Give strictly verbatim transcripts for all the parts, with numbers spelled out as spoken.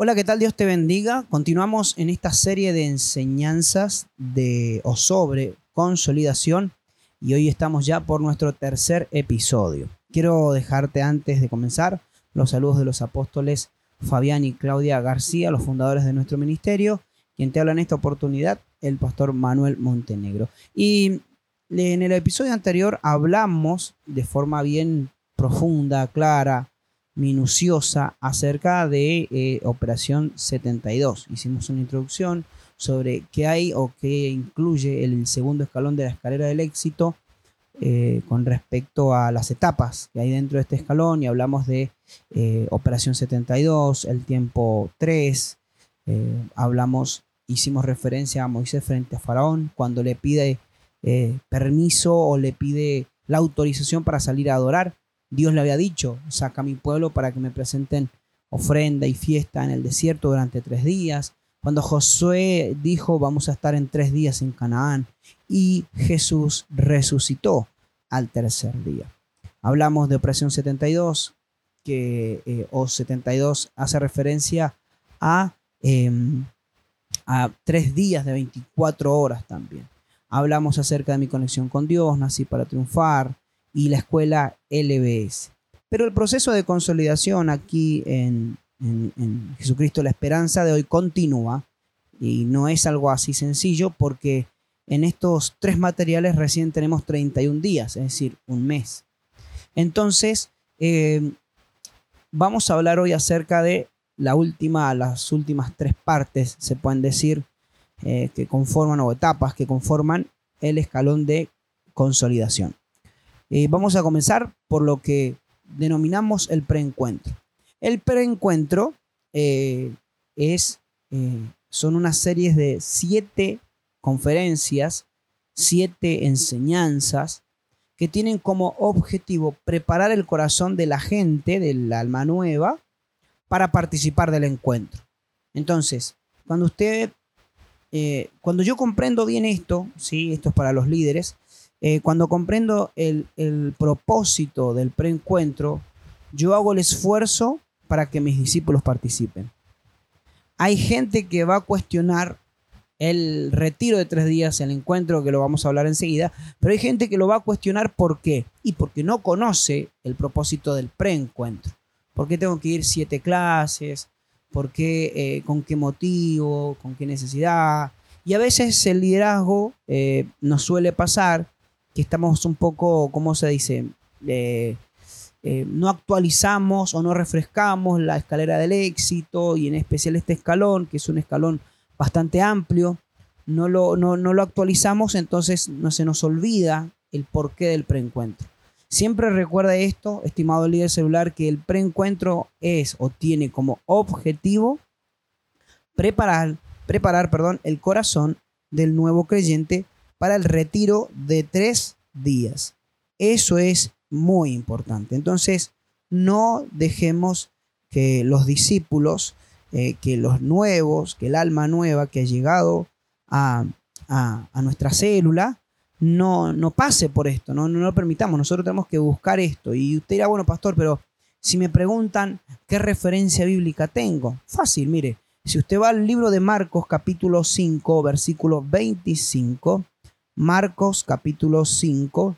Hola, ¿qué tal? Dios te bendiga. Continuamos en esta serie de enseñanzas de o sobre consolidación y hoy estamos ya por nuestro tercer episodio. Quiero dejarte antes de comenzar los saludos de los apóstoles Fabián y Claudia García, los fundadores de nuestro ministerio, quien te habla en esta oportunidad, el pastor Manuel Montenegro. Y en el episodio anterior hablamos de forma bien profunda, clara, minuciosa acerca de eh, Operación setenta y dos. Hicimos una introducción sobre qué hay o qué incluye el segundo escalón de la escalera del éxito eh, con respecto a las etapas que hay dentro de este escalón y hablamos de eh, Operación setenta y dos, el tiempo tres, eh, hablamos, hicimos referencia a Moisés frente a Faraón cuando le pide eh, permiso o le pide la autorización para salir a adorar. Dios le había dicho, saca a mi pueblo para que me presenten ofrenda y fiesta en el desierto durante tres días. Cuando Josué dijo, vamos a estar en tres días en Canaán. Y Jesús resucitó al tercer día. Hablamos de Operación setenta y dos, que, eh, o setenta y dos hace referencia a, eh, a tres días de veinticuatro horas también. Hablamos acerca de mi conexión con Dios, nací para triunfar. Y la escuela L B S. Pero el proceso de consolidación aquí en, en, en Jesucristo la Esperanza de hoy continúa y no es algo así sencillo porque en estos tres materiales recién tenemos treinta y un días, es decir, un mes. Entonces, eh, vamos a hablar hoy acerca de la última, las últimas tres partes, se pueden decir, eh, que conforman o etapas que conforman el escalón de consolidación. Eh, vamos a comenzar por lo que denominamos el preencuentro. El preencuentro eh, es, eh, son una serie de siete conferencias, siete enseñanzas que tienen como objetivo preparar el corazón de la gente, del alma nueva, para participar del encuentro. Entonces, cuando usted, eh, cuando yo comprendo bien esto, ¿sí? Esto es para los líderes. Eh, cuando comprendo el, el propósito del preencuentro, yo hago el esfuerzo para que mis discípulos participen. Hay gente que va a cuestionar el retiro de tres días, el encuentro, que lo vamos a hablar enseguida, pero hay gente que lo va a cuestionar ¿por qué? Y porque no conoce el propósito del preencuentro. ¿Por qué tengo que ir siete clases? ¿Por qué? Eh, ¿Con qué motivo? ¿Con qué necesidad? Y a veces el liderazgo eh, nos suele pasar que estamos un poco, ¿cómo se dice? Eh, eh, no actualizamos o no refrescamos la escalera del éxito y en especial este escalón, que es un escalón bastante amplio, no lo, no, no lo actualizamos, entonces no, se nos olvida el porqué del preencuentro. Siempre recuerda esto, estimado líder celular, que el preencuentro es o tiene como objetivo preparar, preparar perdón, el corazón del nuevo creyente para el retiro de tres días. Eso es muy importante. Entonces, no dejemos que los discípulos, eh, que los nuevos, que el alma nueva que ha llegado a, a, a nuestra célula, no, no pase por esto, no, no lo permitamos. Nosotros tenemos que buscar esto. Y usted dirá, bueno, pastor, pero si me preguntan qué referencia bíblica tengo, fácil, mire. Si usted va al libro de Marcos, capítulo cinco, versículo veinticinco, Marcos capítulo cinco,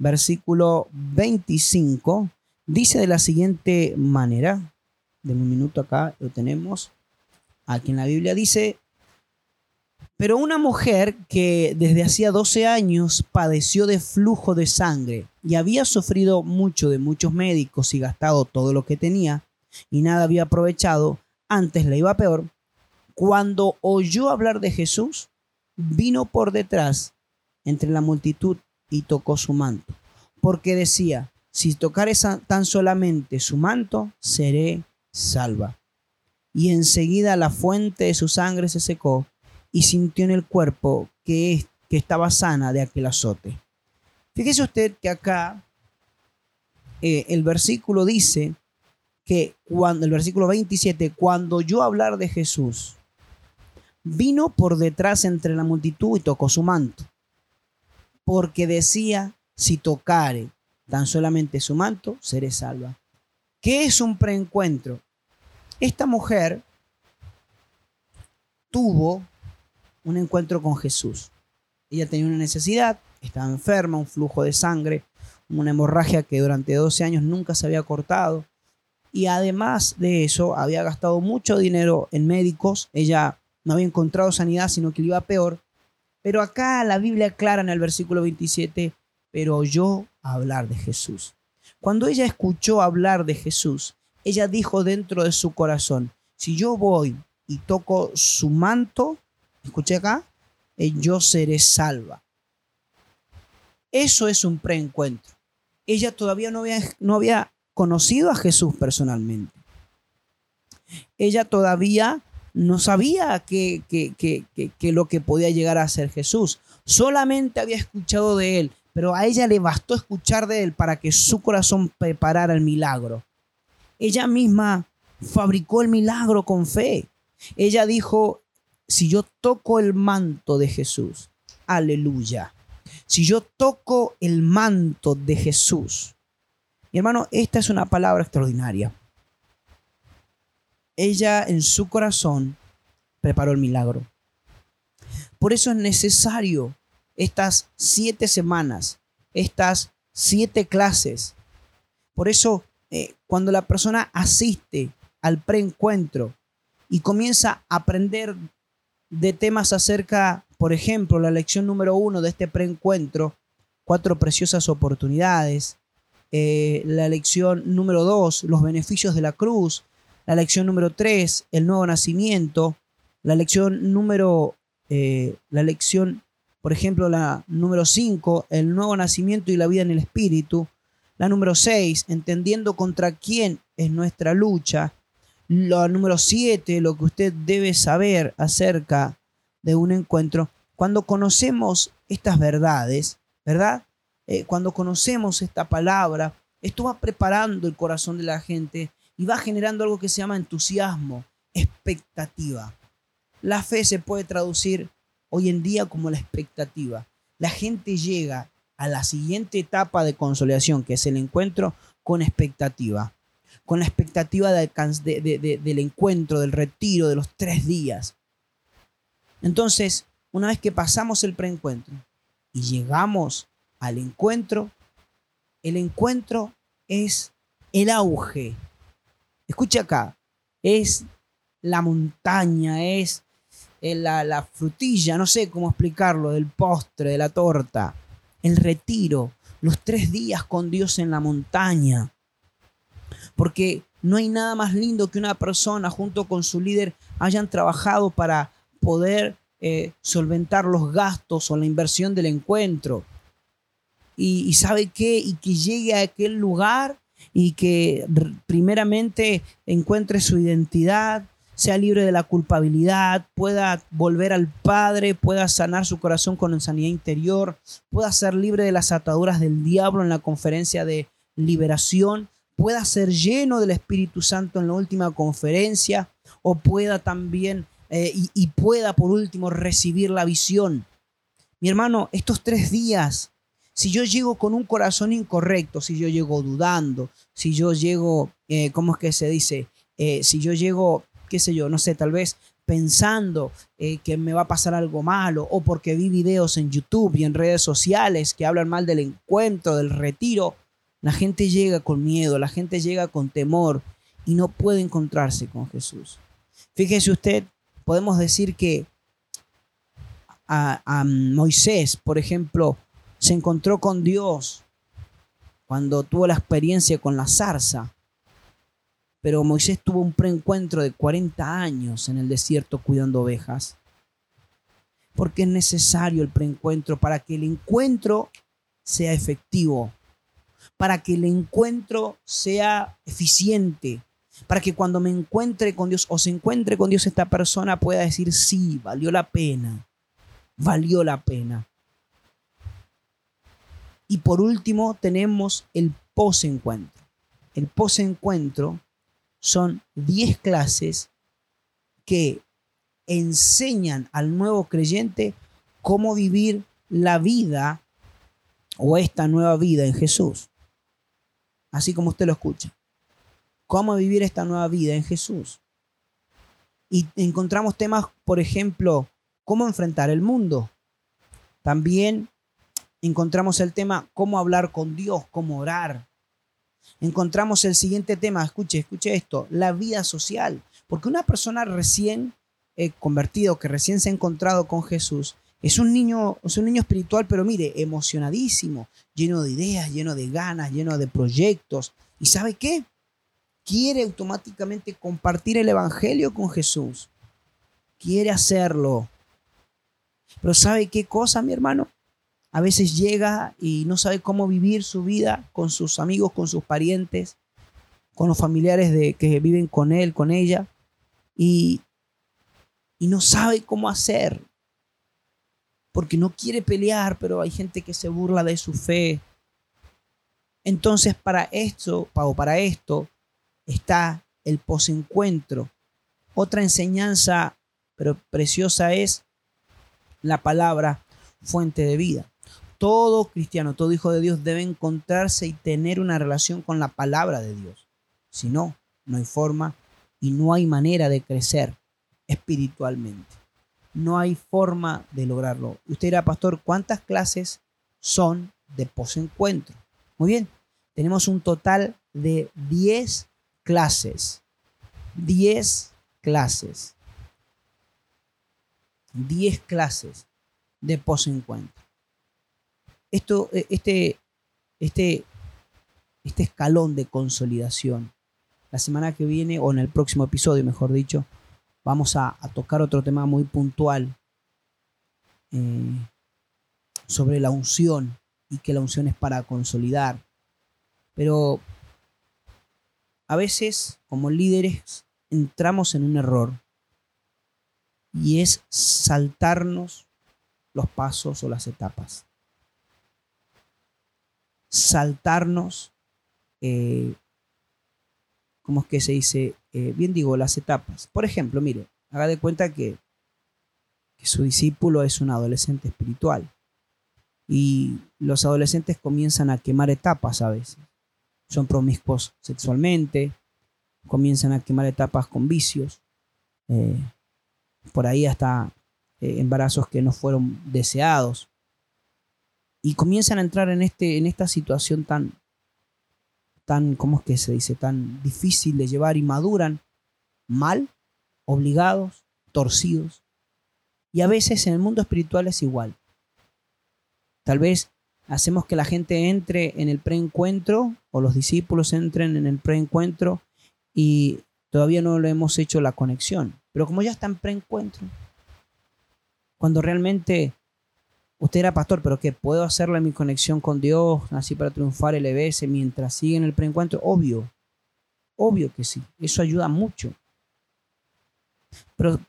versículo veinticinco, dice de la siguiente manera, de un minuto acá lo tenemos, aquí en la Biblia dice, pero una mujer que desde hacía doce años padeció de flujo de sangre y había sufrido mucho de muchos médicos y gastado todo lo que tenía y nada había aprovechado, antes le iba peor, cuando oyó hablar de Jesús, vino por detrás entre la multitud y tocó su manto, porque decía, si tocare tan solamente su manto, seré salva. Y enseguida la fuente de su sangre se secó y sintió en el cuerpo que, es, que estaba sana de aquel azote. Fíjese usted que acá eh, el versículo dice que cuando, el versículo veintisiete, cuando oyó hablar de Jesús, vino por detrás entre la multitud y tocó su manto, porque decía, si tocare tan solamente su manto, seré salva. ¿Qué es un preencuentro? Esta mujer tuvo un encuentro con Jesús. Ella tenía una necesidad, estaba enferma, un flujo de sangre, una hemorragia que durante doce años nunca se había cortado. Y además de eso, había gastado mucho dinero en médicos. Ella no había encontrado sanidad, sino que le iba peor. Pero acá la Biblia aclara en el versículo veintisiete, pero oyó hablar de Jesús. Cuando ella escuchó hablar de Jesús, ella dijo dentro de su corazón, si yo voy y toco su manto, escuché acá, yo seré salva. Eso es un preencuentro. Ella todavía no había, no había conocido a Jesús personalmente. Ella todavía no sabía que, que, que, que, que lo que podía llegar a ser Jesús. Solamente había escuchado de él, pero a ella le bastó escuchar de él para que su corazón preparara el milagro. Ella misma fabricó el milagro con fe. Ella dijo, si yo toco el manto de Jesús, aleluya. Si yo toco el manto de Jesús. Mi hermano, esta es una palabra extraordinaria. Ella en su corazón preparó el milagro. Por eso es necesario estas siete semanas, estas siete clases. Por eso eh, cuando la persona asiste al preencuentro y comienza a aprender de temas acerca, por ejemplo, la lección número uno de este preencuentro, cuatro preciosas oportunidades, eh, la lección número dos, los beneficios de la cruz, la lección número tres, el nuevo nacimiento, la lección número, eh, la lección, por ejemplo, la número cinco, el nuevo nacimiento y la vida en el espíritu, la número seis, entendiendo contra quién es nuestra lucha, la número siete, lo que usted debe saber acerca de un encuentro. Cuando conocemos estas verdades, ¿verdad? Eh, cuando conocemos esta palabra, esto va preparando el corazón de la gente y va generando algo que se llama entusiasmo, expectativa. La fe se puede traducir hoy en día como la expectativa. La gente llega a la siguiente etapa de consolidación, que es el encuentro, con expectativa. Con la expectativa de alcance, de, de, de, del encuentro, del retiro, de los tres días. Entonces, una vez que pasamos el preencuentro y llegamos al encuentro, el encuentro es el auge. Escucha acá, es la montaña, es la, la frutilla, no sé cómo explicarlo, del postre, de la torta. El retiro, los tres días con Dios en la montaña. Porque no hay nada más lindo que una persona junto con su líder hayan trabajado para poder eh, solventar los gastos o la inversión del encuentro. Y, y ¿sabe qué? Y que llegue a aquel lugar y que primeramente encuentre su identidad, sea libre de la culpabilidad, pueda volver al Padre, pueda sanar su corazón con sanidad interior, pueda ser libre de las ataduras del diablo en la conferencia de liberación, pueda ser lleno del Espíritu Santo en la última conferencia, o pueda también, eh, y, y pueda por último recibir la visión. Mi hermano, estos tres días, si yo llego con un corazón incorrecto, si yo llego dudando, si yo llego, eh, ¿cómo es que se dice? Eh, si yo llego, qué sé yo, no sé, tal vez pensando eh, que me va a pasar algo malo, o porque vi videos en YouTube y en redes sociales que hablan mal del encuentro, del retiro, la gente llega con miedo, la gente llega con temor y no puede encontrarse con Jesús. Fíjese usted, podemos decir que a, a Moisés, por ejemplo, se encontró con Dios cuando tuvo la experiencia con la zarza. Pero Moisés tuvo un preencuentro de cuarenta años en el desierto cuidando ovejas. Porque es necesario el preencuentro para que el encuentro sea efectivo, para que el encuentro sea eficiente, para que cuando me encuentre con Dios o se encuentre con Dios esta persona pueda decir, sí, valió la pena, valió la pena. Y por último tenemos el posencuentro. El posencuentro son diez clases que enseñan al nuevo creyente cómo vivir la vida o esta nueva vida en Jesús. Así como usted lo escucha. Cómo vivir esta nueva vida en Jesús. Y encontramos temas, por ejemplo, cómo enfrentar el mundo. También encontramos el tema cómo hablar con Dios, cómo orar. Encontramos el siguiente tema, escuche, escuche esto, la vida social. Porque una persona recién eh, convertida, que recién se ha encontrado con Jesús, es un niño, es un niño espiritual, pero mire, emocionadísimo, lleno de ideas, lleno de ganas, lleno de proyectos. ¿Y sabe qué? Quiere automáticamente compartir el evangelio con Jesús. Quiere hacerlo. Pero ¿sabe qué cosa, mi hermano? A veces llega y no sabe cómo vivir su vida con sus amigos, con sus parientes, con los familiares de, que viven con él, con ella. Y, y no sabe cómo hacer. Porque no quiere pelear, pero hay gente que se burla de su fe. Entonces, para esto, o para esto, está el posencuentro. Otra enseñanza pero preciosa es la palabra fuente de vida. Todo cristiano, todo hijo de Dios debe encontrarse y tener una relación con la palabra de Dios. Si no, no hay forma y no hay manera de crecer espiritualmente. No hay forma de lograrlo. Y usted dirá, pastor, ¿cuántas clases son de posencuentro? Muy bien, tenemos un total de diez clases, diez clases, diez clases de posencuentro. Esto, este, este, este escalón de consolidación, la semana que viene, o en el próximo episodio, mejor dicho, vamos a, a tocar otro tema muy puntual eh, sobre la unción y que la unción es para consolidar. Pero a veces, como líderes, entramos en un error y es saltarnos los pasos o las etapas. Saltarnos, eh, ¿cómo es que se dice? Eh, bien digo, las etapas. Por ejemplo, mire, haga de cuenta que, que su discípulo es un adolescente espiritual y los adolescentes comienzan a quemar etapas a veces. Son promiscuos sexualmente, comienzan a quemar etapas con vicios, eh, por ahí hasta eh, embarazos que no fueron deseados. Y comienzan a entrar en, este, en esta situación tan, tan, ¿cómo es que se dice?, tan difícil de llevar y maduran mal, obligados, torcidos. Y a veces en el mundo espiritual es igual. Tal vez hacemos que la gente entre en el preencuentro o los discípulos entren en el preencuentro y todavía no le hemos hecho la conexión. Pero como ya está en preencuentro, cuando realmente usted era pastor, pero que puedo hacerle mi conexión con Dios, así para triunfar el L B S mientras sigue en el preencuentro, obvio, obvio que sí, eso ayuda mucho. Pero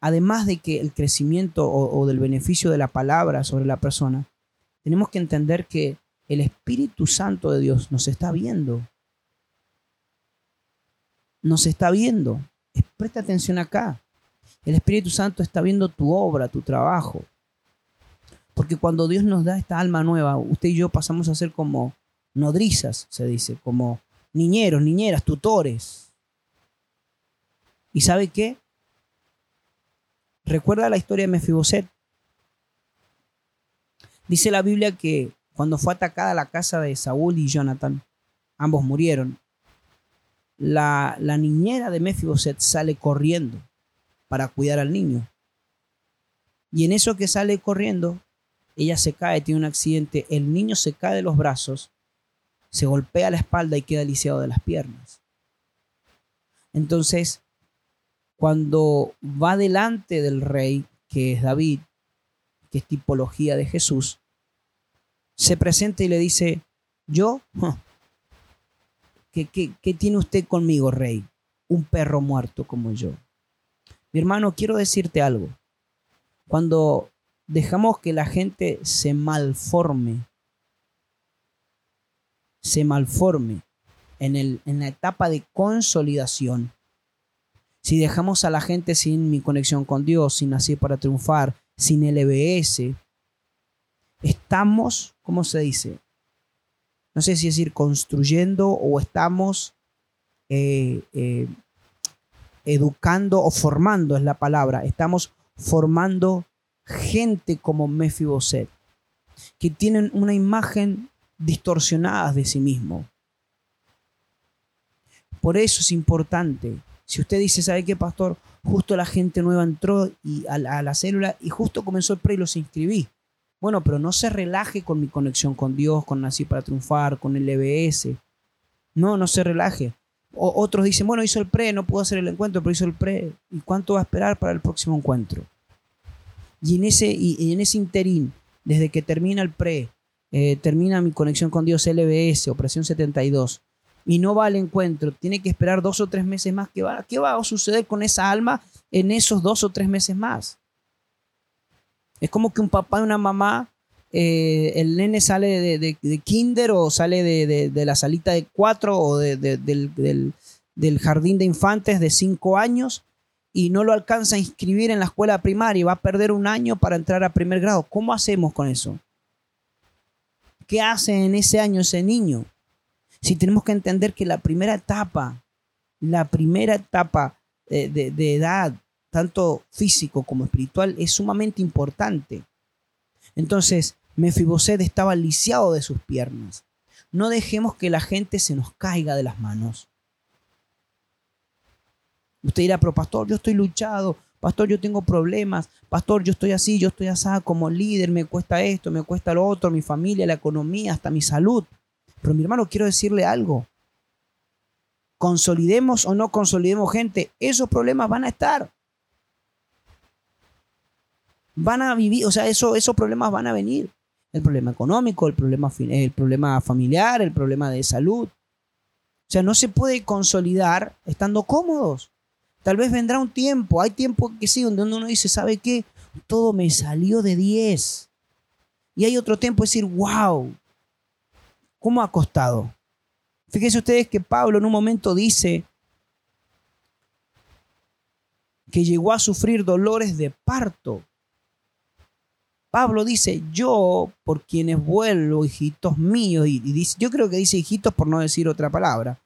además de que el crecimiento o, o del beneficio de la palabra sobre la persona, tenemos que entender que el Espíritu Santo de Dios nos está viendo. Nos está viendo. Presta atención acá. El Espíritu Santo está viendo tu obra, tu trabajo. Porque cuando Dios nos da esta alma nueva, usted y yo pasamos a ser como nodrizas, se dice, como niñeros, niñeras, tutores. ¿Y sabe qué? Recuerda la historia de Mefiboset. Dice la Biblia que cuando fue atacada la casa de Saúl y Jonathan, ambos murieron, la, la niñera de Mefiboset sale corriendo para cuidar al niño. Y en eso que sale corriendo, ella se cae, tiene un accidente, el niño se cae de los brazos, se golpea la espalda y queda lisiado de las piernas. Entonces, cuando va delante del rey, que es David, que es tipología de Jesús, se presenta y le dice, yo, ¿qué, qué, qué tiene usted conmigo, rey? Un perro muerto como yo. Mi hermano, quiero decirte algo. Cuando dejamos que la gente se malforme, se malforme en, el, en la etapa de consolidación, si dejamos a la gente sin mi conexión con Dios, sin así para triunfar, sin L B S, estamos, ¿cómo se dice? No sé si decir construyendo o estamos eh, eh, educando o formando es la palabra. Estamos formando gente como Mefiboset, que tienen una imagen distorsionada de sí mismo. Por eso es importante. Si usted dice, ¿sabe qué, pastor? Justo la gente nueva entró y a, la, a la célula y justo comenzó el pre y los inscribí. Bueno, pero no se relaje con mi conexión con Dios, con Nací para Triunfar, con el L B S. No, no se relaje. O, otros dicen, bueno, hizo el pre, no pudo hacer el encuentro, pero hizo el pre. ¿Y cuánto va a esperar para el próximo encuentro? Y en ese, y, y en ese interín, desde que termina el pre, eh, termina mi conexión con Dios, L B S, Operación setenta y dos, y no va al encuentro, tiene que esperar dos o tres meses más. ¿Qué va, qué va a suceder con esa alma en esos dos o tres meses más? Es como que un papá y una mamá, eh, el nene sale de, de, de kinder o sale de, de, de la salita de cuatro o de, de, del, del, del jardín de infantes de cinco años y no lo alcanza a inscribir en la escuela primaria y va a perder un año para entrar a primer grado. ¿Cómo hacemos con eso? ¿Qué hace en ese año ese niño? Si tenemos que entender que la primera etapa, la primera etapa de, de, de edad, tanto físico como espiritual, es sumamente importante. Entonces, Mefiboset estaba lisiado de sus piernas. No dejemos que la gente se nos caiga de las manos. Usted dirá, pero pastor, yo estoy luchado. Pastor, yo tengo problemas. Pastor, yo estoy así, yo estoy asá como líder. Me cuesta esto, me cuesta lo otro, mi familia, la economía, hasta mi salud. Pero mi hermano, quiero decirle algo. Consolidemos o no consolidemos gente, esos problemas van a estar. Van a vivir, o sea, eso, esos problemas van a venir. El problema económico, el problema, el problema familiar, el problema de salud. O sea, no se puede consolidar estando cómodos. Tal vez vendrá un tiempo, hay tiempo que sí, donde uno dice, ¿sabe qué? Todo me salió de diez. Y hay otro tiempo de decir, wow, ¿cómo ha costado? Fíjense ustedes que Pablo en un momento dice que llegó a sufrir dolores de parto. Pablo dice, yo por quienes vuelvo, hijitos míos, y, y dice, yo creo que dice hijitos por no decir otra palabra,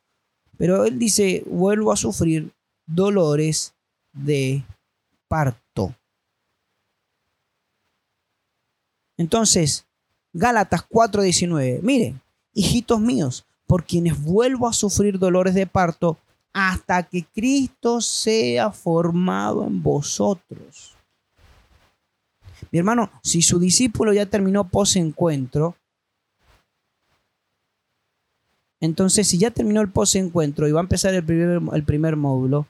pero él dice, vuelvo a sufrir dolores de parto. Entonces, Gálatas cuatro diecinueve, mire, hijitos míos, por quienes vuelvo a sufrir dolores de parto hasta que Cristo sea formado en vosotros. Mi hermano, si su discípulo ya terminó posencuentro, entonces si ya terminó el posencuentro y va a empezar el primer, el primer módulo,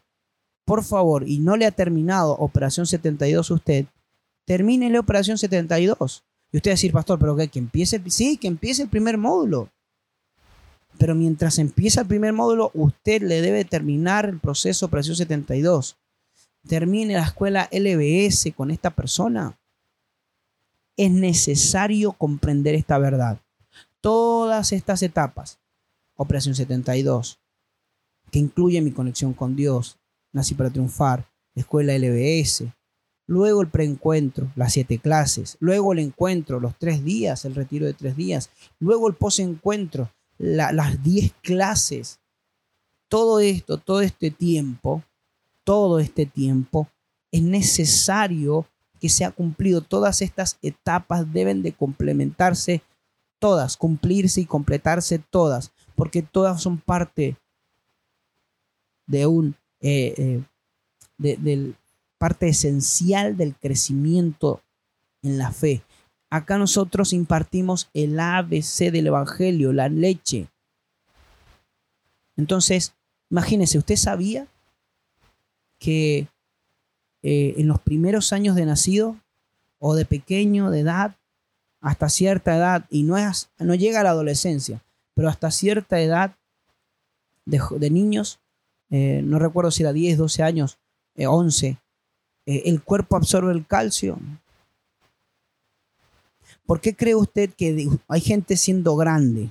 por favor, y no le ha terminado Operación setenta y dos usted, termínele Operación setenta y dos. Y usted va a decir, pastor, pero que, que empiece, sí, que empiece el primer módulo. Pero mientras empieza el primer módulo, usted le debe terminar el proceso Operación setenta y dos. Termine la escuela L B S con esta persona. Es necesario comprender esta verdad. Todas estas etapas, Operación setenta y dos, que incluye mi conexión con Dios, Nací para Triunfar, escuela L B S, luego el preencuentro, las siete clases, luego el encuentro, los tres días, el retiro de tres días, luego el posencuentro, La, las diez clases, todo esto, todo este tiempo, todo este tiempo, es necesario que sea cumplido. Todas estas etapas deben de complementarse todas, cumplirse y completarse todas, porque todas son parte de un, eh, eh, de, de parte esencial del crecimiento en la fe. Acá nosotros impartimos el A B C del Evangelio, la leche. Entonces, imagínese, ¿usted sabía que eh, en los primeros años de nacido o de pequeño, de edad, hasta cierta edad, y no, es, no llega a la adolescencia, pero hasta cierta edad de, de niños, eh, no recuerdo si era diez, doce años, eh, once, eh, el cuerpo absorbe el calcio? ¿Por qué cree usted que hay gente siendo grande,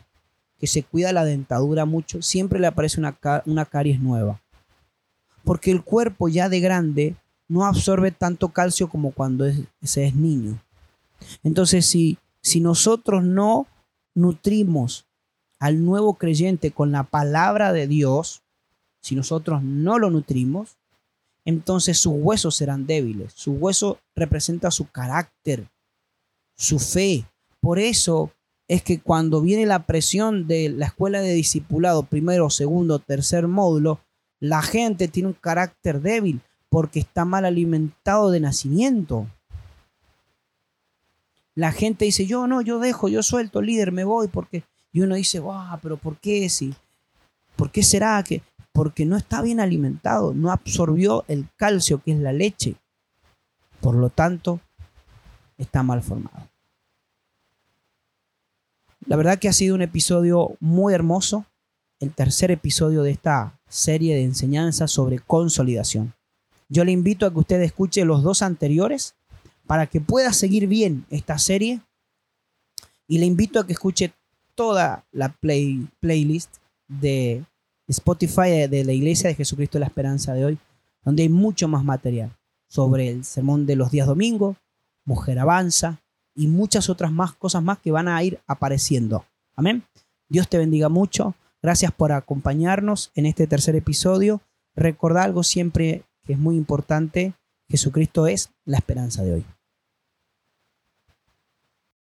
que se cuida la dentadura mucho, siempre le aparece una, car- una caries nueva? Porque el cuerpo ya de grande no absorbe tanto calcio como cuando es, se es niño. Entonces, si, si nosotros no nutrimos al nuevo creyente con la palabra de Dios, si nosotros no lo nutrimos, entonces sus huesos serán débiles. Su hueso representa su carácter, su fe. Por eso es que cuando viene la presión de la escuela de discipulado, primero, segundo, tercer módulo, la gente tiene un carácter débil porque está mal alimentado de nacimiento. La gente dice, yo no, yo dejo, yo suelto, líder, me voy, porque... Y uno dice, wow, pero ¿por qué? ¿Sí? ¿Por qué será que...? Porque no está bien alimentado, no absorbió el calcio que es la leche. Por lo tanto, está mal formado. La verdad que ha sido un episodio muy hermoso, el tercer episodio de esta serie de enseñanzas sobre consolidación. Yo le invito a que usted escuche los dos anteriores para que pueda seguir bien esta serie, y le invito a que escuche toda la play, playlist de Spotify de la Iglesia de Jesucristo de la Esperanza de hoy, donde hay mucho más material sobre el sermón de los días domingo, Mujer Avanza y muchas otras más cosas más que van a ir apareciendo. Amén. Dios te bendiga mucho. Gracias por acompañarnos en este tercer episodio. Recordá algo siempre que es muy importante: Jesucristo es la esperanza de hoy.